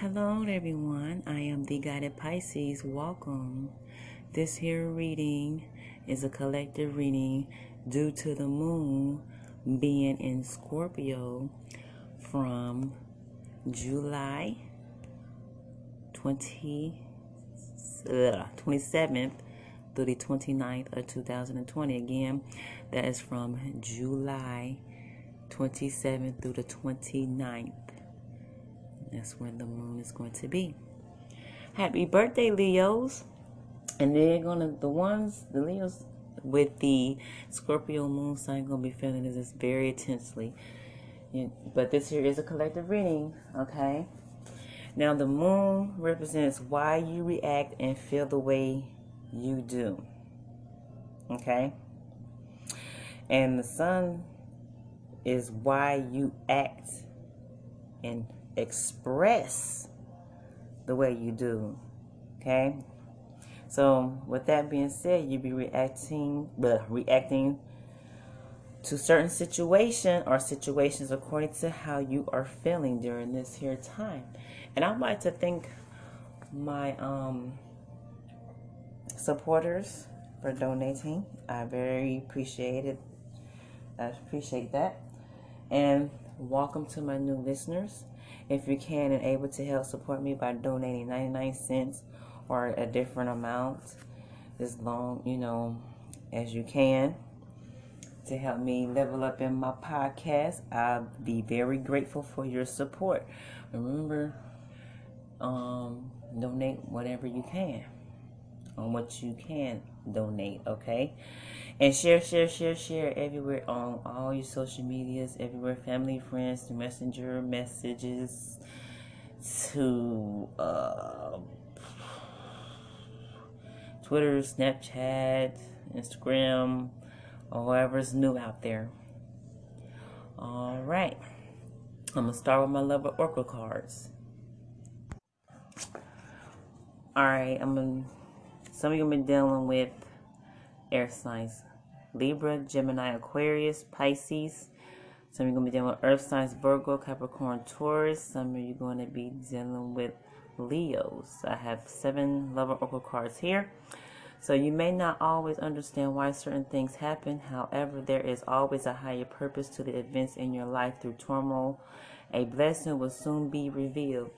Hello everyone, I am The Guided Pisces. Welcome. This here reading is a collective reading due to the moon being in Scorpio from July 27th through the 29th of 2020. Again, that is from July 27th through the 29th. That's when the moon is going to be. Happy birthday, Leos. And they're gonna, the Leos with the Scorpio moon sign gonna be feeling this very intensely. But this here is a collective reading, okay? Now the moon represents why you react and feel the way you do, okay? And the sun is why you act and express the way you do, okay? So with that being said, you be reacting to certain situations according to how you are feeling during this here time. And I'd like to thank my supporters for donating. I very appreciate it. I appreciate that. And welcome to my new listeners. If you can and able to help support me by donating 99 cents or a different amount, as long, you know, as you can, to help me level up in my podcast, I'll be very grateful for your support. Remember, donate whatever you can, on what you can donate, okay? And share everywhere on all your social medias, everywhere, family, friends, to messenger messages, to Twitter, Snapchat, Instagram, or whatever's new out there. All right, I'm gonna start with my love of oracle cards. All right, some of you have been dealing with air signs: Libra, Gemini, Aquarius, Pisces. Some of you are going to be dealing with earth signs: Virgo, Capricorn, Taurus. Some of you are going to be dealing with Leos. I have 7 love oracle cards here. So you may not always understand why certain things happen. However, there is always a higher purpose to the events in your life. Through turmoil, a blessing will soon be revealed.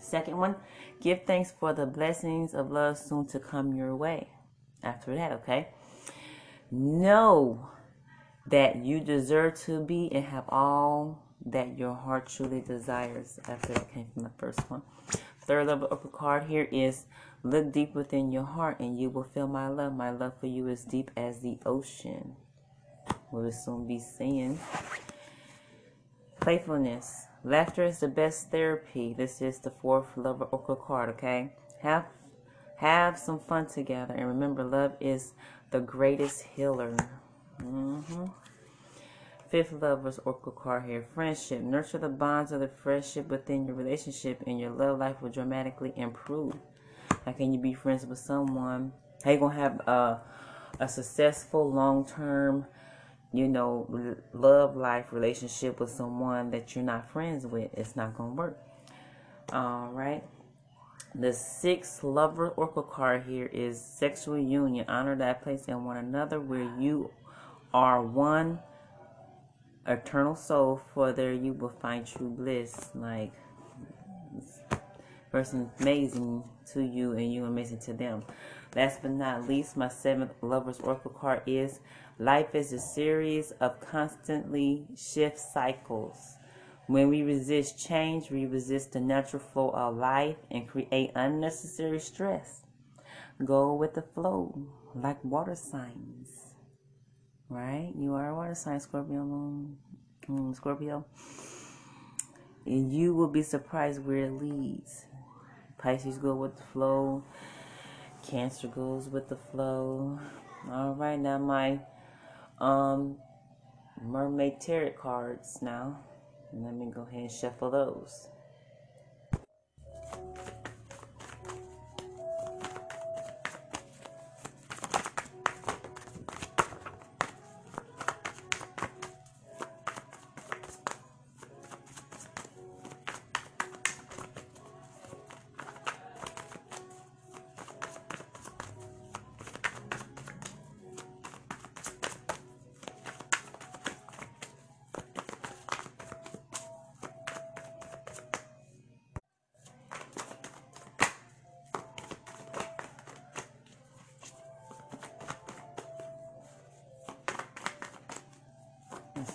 Second one, give thanks for the blessings of love soon to come your way. After that, okay? Know that you deserve to be and have all that your heart truly desires. After that came from the first one. Third level upper card here is look deep within your heart and you will feel my love. My love for you is deep as the ocean. We'll soon be seeing. Playfulness. Laughter is the best therapy. This is the 4th love oracle card, okay? Have some fun together. And remember, love is the greatest healer. 5th lover's oracle card here. Friendship. Nurture the bonds of the friendship within your relationship and your love life will dramatically improve. How can you be friends with someone? How you going to have a successful long-term, you know, love life relationship with someone that you're not friends with? It's not gonna work. All right, the 6th lover oracle card here is sexual union. Honor that place in one another where you are one eternal soul, for there you will find true bliss. Like, this person's amazing to you and you amazing to them. Last but not least, my 7th lover's oracle card is life is a series of constantly shift cycles. When we resist change, we resist the natural flow of life and create unnecessary stress. Go with the flow, like water signs, right? You are a water sign, Scorpio moon, Scorpio. And you will be surprised where it leads. Pisces go with the flow. Cancer goes with the flow. All right, now my mermaid tarot cards now. And let me go ahead and shuffle those.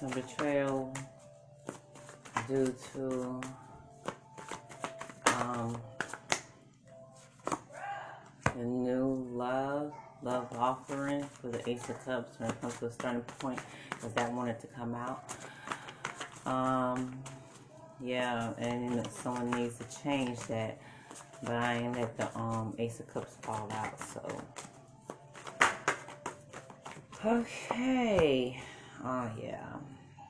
some betrayal due to a new love offering for the Ace of Cups. When it comes to a starting point, because that wanted to come out. Yeah, and someone needs to change that. But I ain't let the Ace of Cups fall out, so. Okay. Oh, yeah.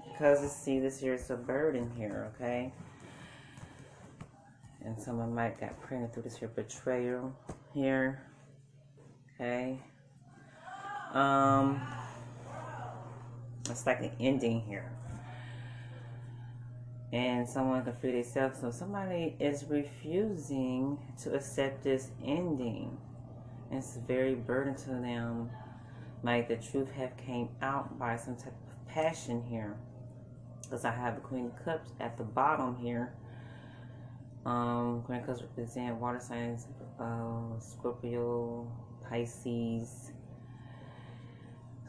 Because, see, this here is a bird in here, okay? And someone might got pregnant through this here betrayal here. Okay. It's like an ending here. And someone can free themselves. So somebody is refusing to accept this ending. It's very burdensome to them. Like the truth have came out by some type of passion here. Because I have a Queen of Cups at the bottom here. Queen of Cups represent water signs, Scorpio, Pisces.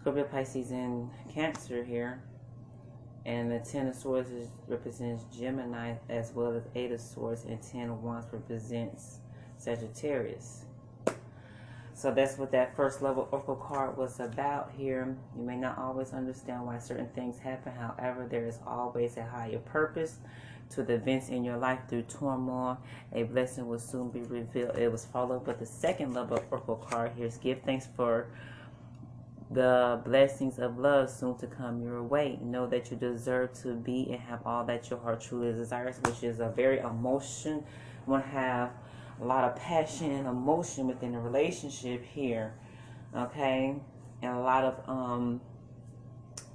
Scorpio, Pisces, and Cancer here. And the Ten of Swords represents Gemini, as well as Eight of Swords, and Ten of Wands represents Sagittarius. So that's what that first level oracle card was about here. You may not always understand why certain things happen. However, there is always a higher purpose to the events in your life. Through turmoil, a blessing will soon be revealed. It was followed by the second level oracle card here. Give thanks for the blessings of love soon to come your way. Know that you deserve to be and have all that your heart truly desires, which is a very emotion. You want to have a lot of passion and emotion within the relationship here, okay? And a lot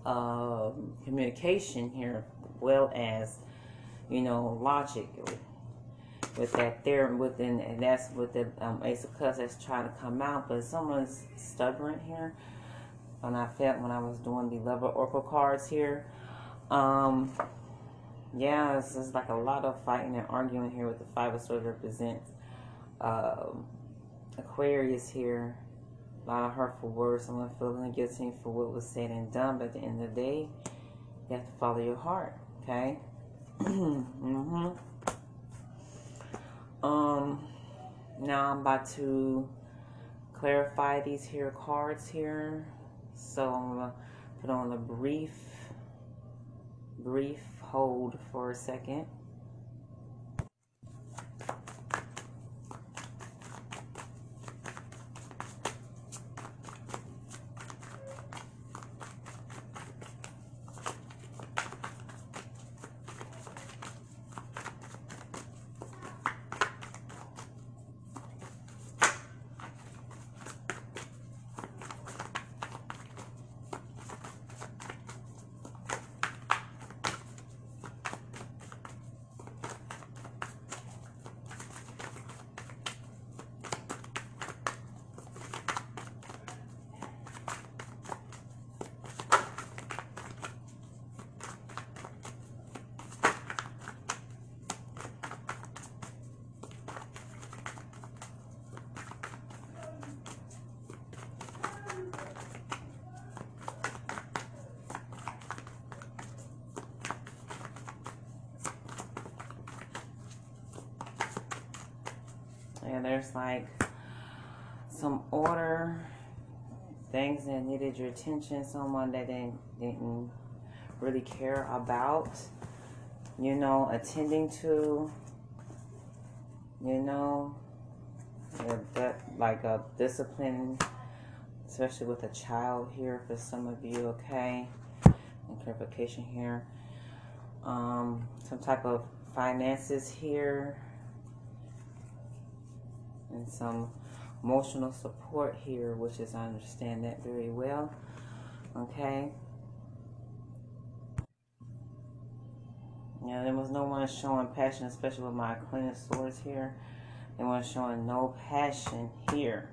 of communication here, well as, you know, logic with that there within, and that's with the Ace of Cups that's trying to come out. But someone's stubborn here. And I felt when I was doing the Lover Oracle cards here, yeah, this is like a lot of fighting and arguing here with the Five of Swords represents Aquarius here. A lot of hurtful words, someone feeling guilty for what was said and done, but at the end of the day, you have to follow your heart, okay? Now I'm about to clarify these here cards here. So I'm going to put on a brief hold for a second. There's like some order, things that needed your attention, someone that didn't really care about, you know, attending to, you know, like a discipline, especially with a child here for some of you, okay? And clarification here, some type of finances here. And some emotional support here, which is, I understand that very well, okay? Yeah, there was no one showing passion, especially with my Queen of Swords here. They weren't showing no passion here.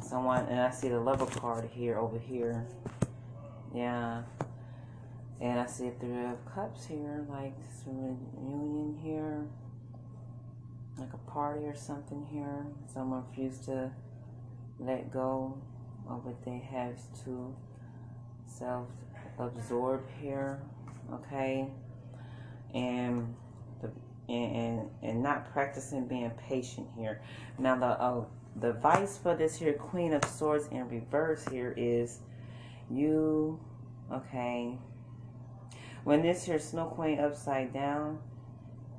Someone, and I see the Lover card here, over here. Yeah. And I see Three of Cups here, like some reunion here, like a party or something here. Someone refused to let go what they have to self-absorb here, okay? And not practicing being patient here. Now the advice for this here Queen of Swords in reverse here is you, okay, when this here Snow Queen upside down,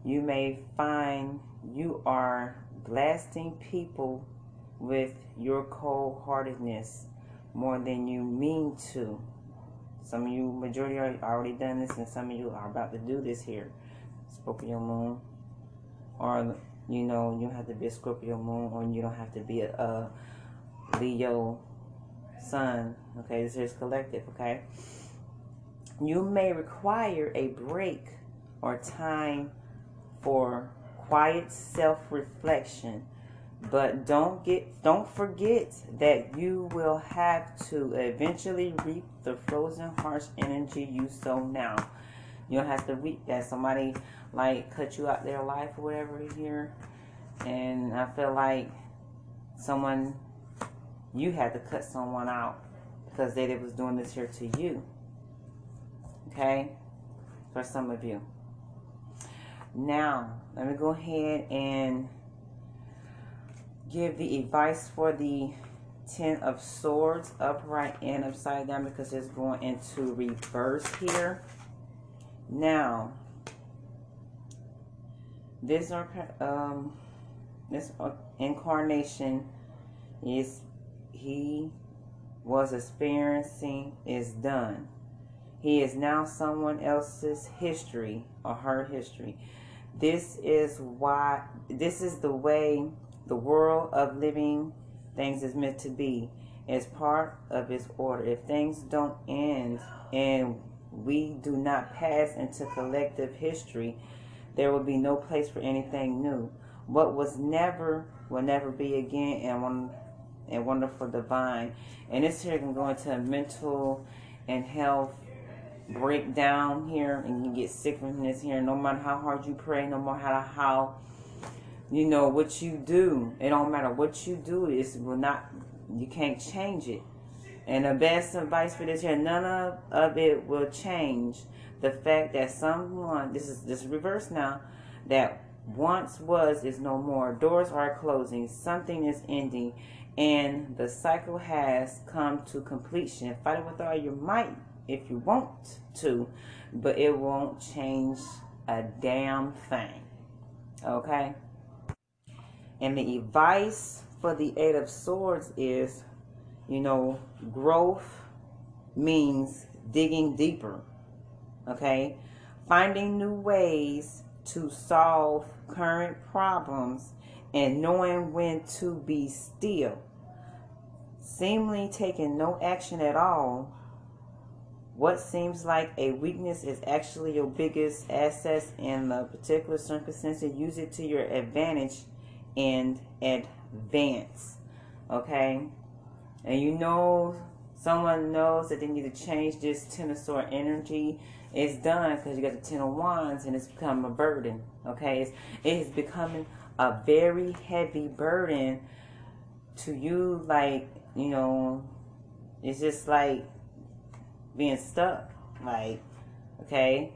you may find you are blasting people with your cold-heartedness more than you mean to. Some of you, majority, are already done this, and some of you are about to do this here, Scorpio Moon. Or, you know, you have to be a Scorpio Moon, or you don't have to be a Leo Sun. Okay, this is collective, okay? You may require a break or time for quiet self-reflection, but don't forget that you will have to eventually reap the frozen harsh energy you sow now. You'll have to reap that. Somebody like cut you out their life or whatever here, and I feel like someone, you had to cut someone out because they was doing this here to you, okay, for some of you. Now let me go ahead and give the advice for the Ten of Swords, upright and upside down, because it's going into reverse here. Now, this incarnation is he was experiencing is done. He is now someone else's history or her history. This is why. This is the way. The world of living things is meant to be as part of its order. If things don't end and we do not pass into collective history, there will be no place for anything new. What was never will never be again, and wonderful divine. And this here can go into a mental and health breakdown here, and you can get sick from this here. No matter how hard you pray, no matter how you know what you do, it don't matter what you do, it will not, you can't change it. And the best advice for this here, none of it will change the fact that someone, this is reverse now, that once was is no more. Doors are closing, something is ending, and the cycle has come to completion. Fight it with all your might if you want to, but it won't change a damn thing, okay? And the advice for the Eight of Swords is, you know, growth means digging deeper, okay? Finding new ways to solve current problems and knowing when to be still. Seemingly taking no action at all, what seems like a weakness is actually your biggest asset in the particular circumstance. Use it to your advantage and advance, okay? And you know, someone knows that they need to change this Ten of Swords energy. It's done, because you got the Ten of Wands, and it's become a burden, okay? It is becoming a very heavy burden to you. Like, you know, it's just like being stuck, like, okay?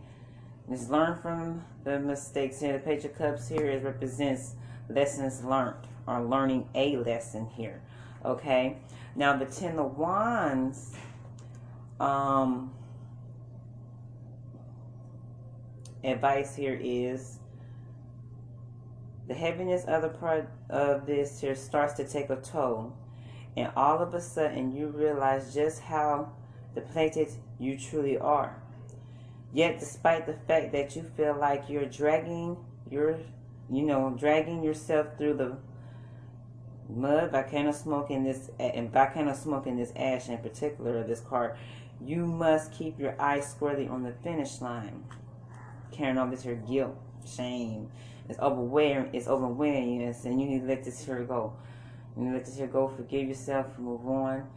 Just learn from the mistakes here. The Page of Cups here, it represents lessons learned, or learning a lesson here, okay? Now the Ten of Wands, advice here is the heaviness of the part of this here starts to take a toll, and all of a sudden you realize just how depleted you truly are. Yet despite the fact that you feel like you're dragging yourself through the mud, volcano smoke in this ash in particular of this card, you must keep your eyes squarely on the finish line. Carrying all this here guilt, shame, it's overwhelming you, and you need to let this here go. You need to let this here go. Forgive yourself, move on.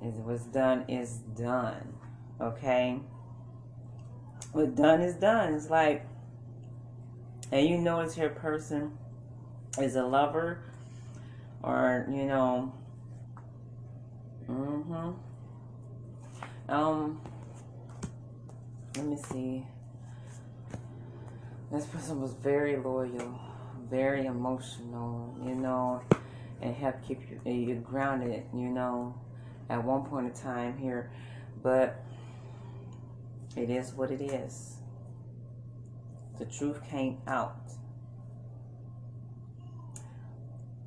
What's done is done. Okay. What's done is done. It's like. And you notice your person is a lover, or, you know, Let me see. This person was very loyal, very emotional, you know, and helped keep you grounded, you know, at one point in time here. But it is what it is. The truth came out.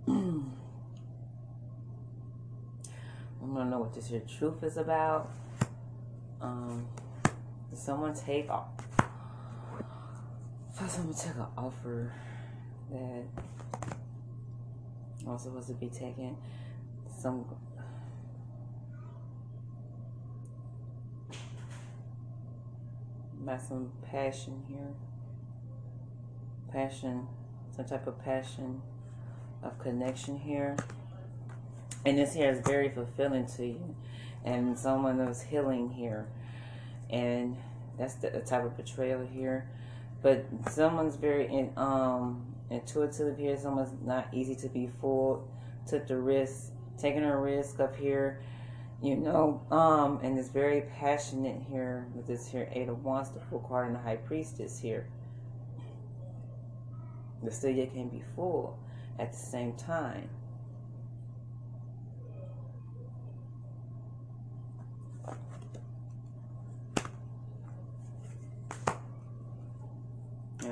I'm gonna know what this here truth is about. Did someone take off? I thought someone took an offer that I was supposed to be taking. Some passion here. Passion, some type of passion of connection here. And this here is very fulfilling to you. And someone was healing here. And that's the type of betrayal here. But someone's very intuitive here. Someone's not easy to be fooled. Took the risk, taking a risk up here, you know. And it's very passionate here with this here Eight of Wands, the Fool card, and the High Priestess here. But still, you can be fooled at the same time.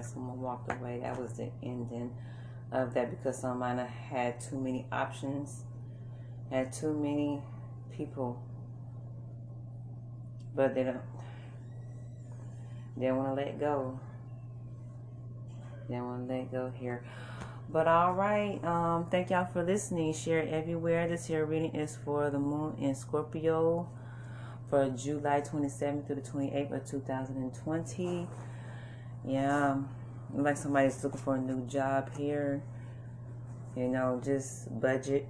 Someone walked away. That was the ending of that, because someone had too many options, had too many people, but they don't want to let go. They don't want to let go here. But all right, thank y'all for listening. Share everywhere. This here reading is for the Moon in Scorpio for July 27th through the 28th of 2020. Yeah, like somebody's looking for a new job here, you know, just budget.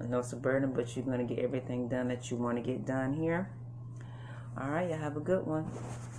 I know it's a burden, but you're going to get everything done that you want to get done here. All right, y'all have a good one.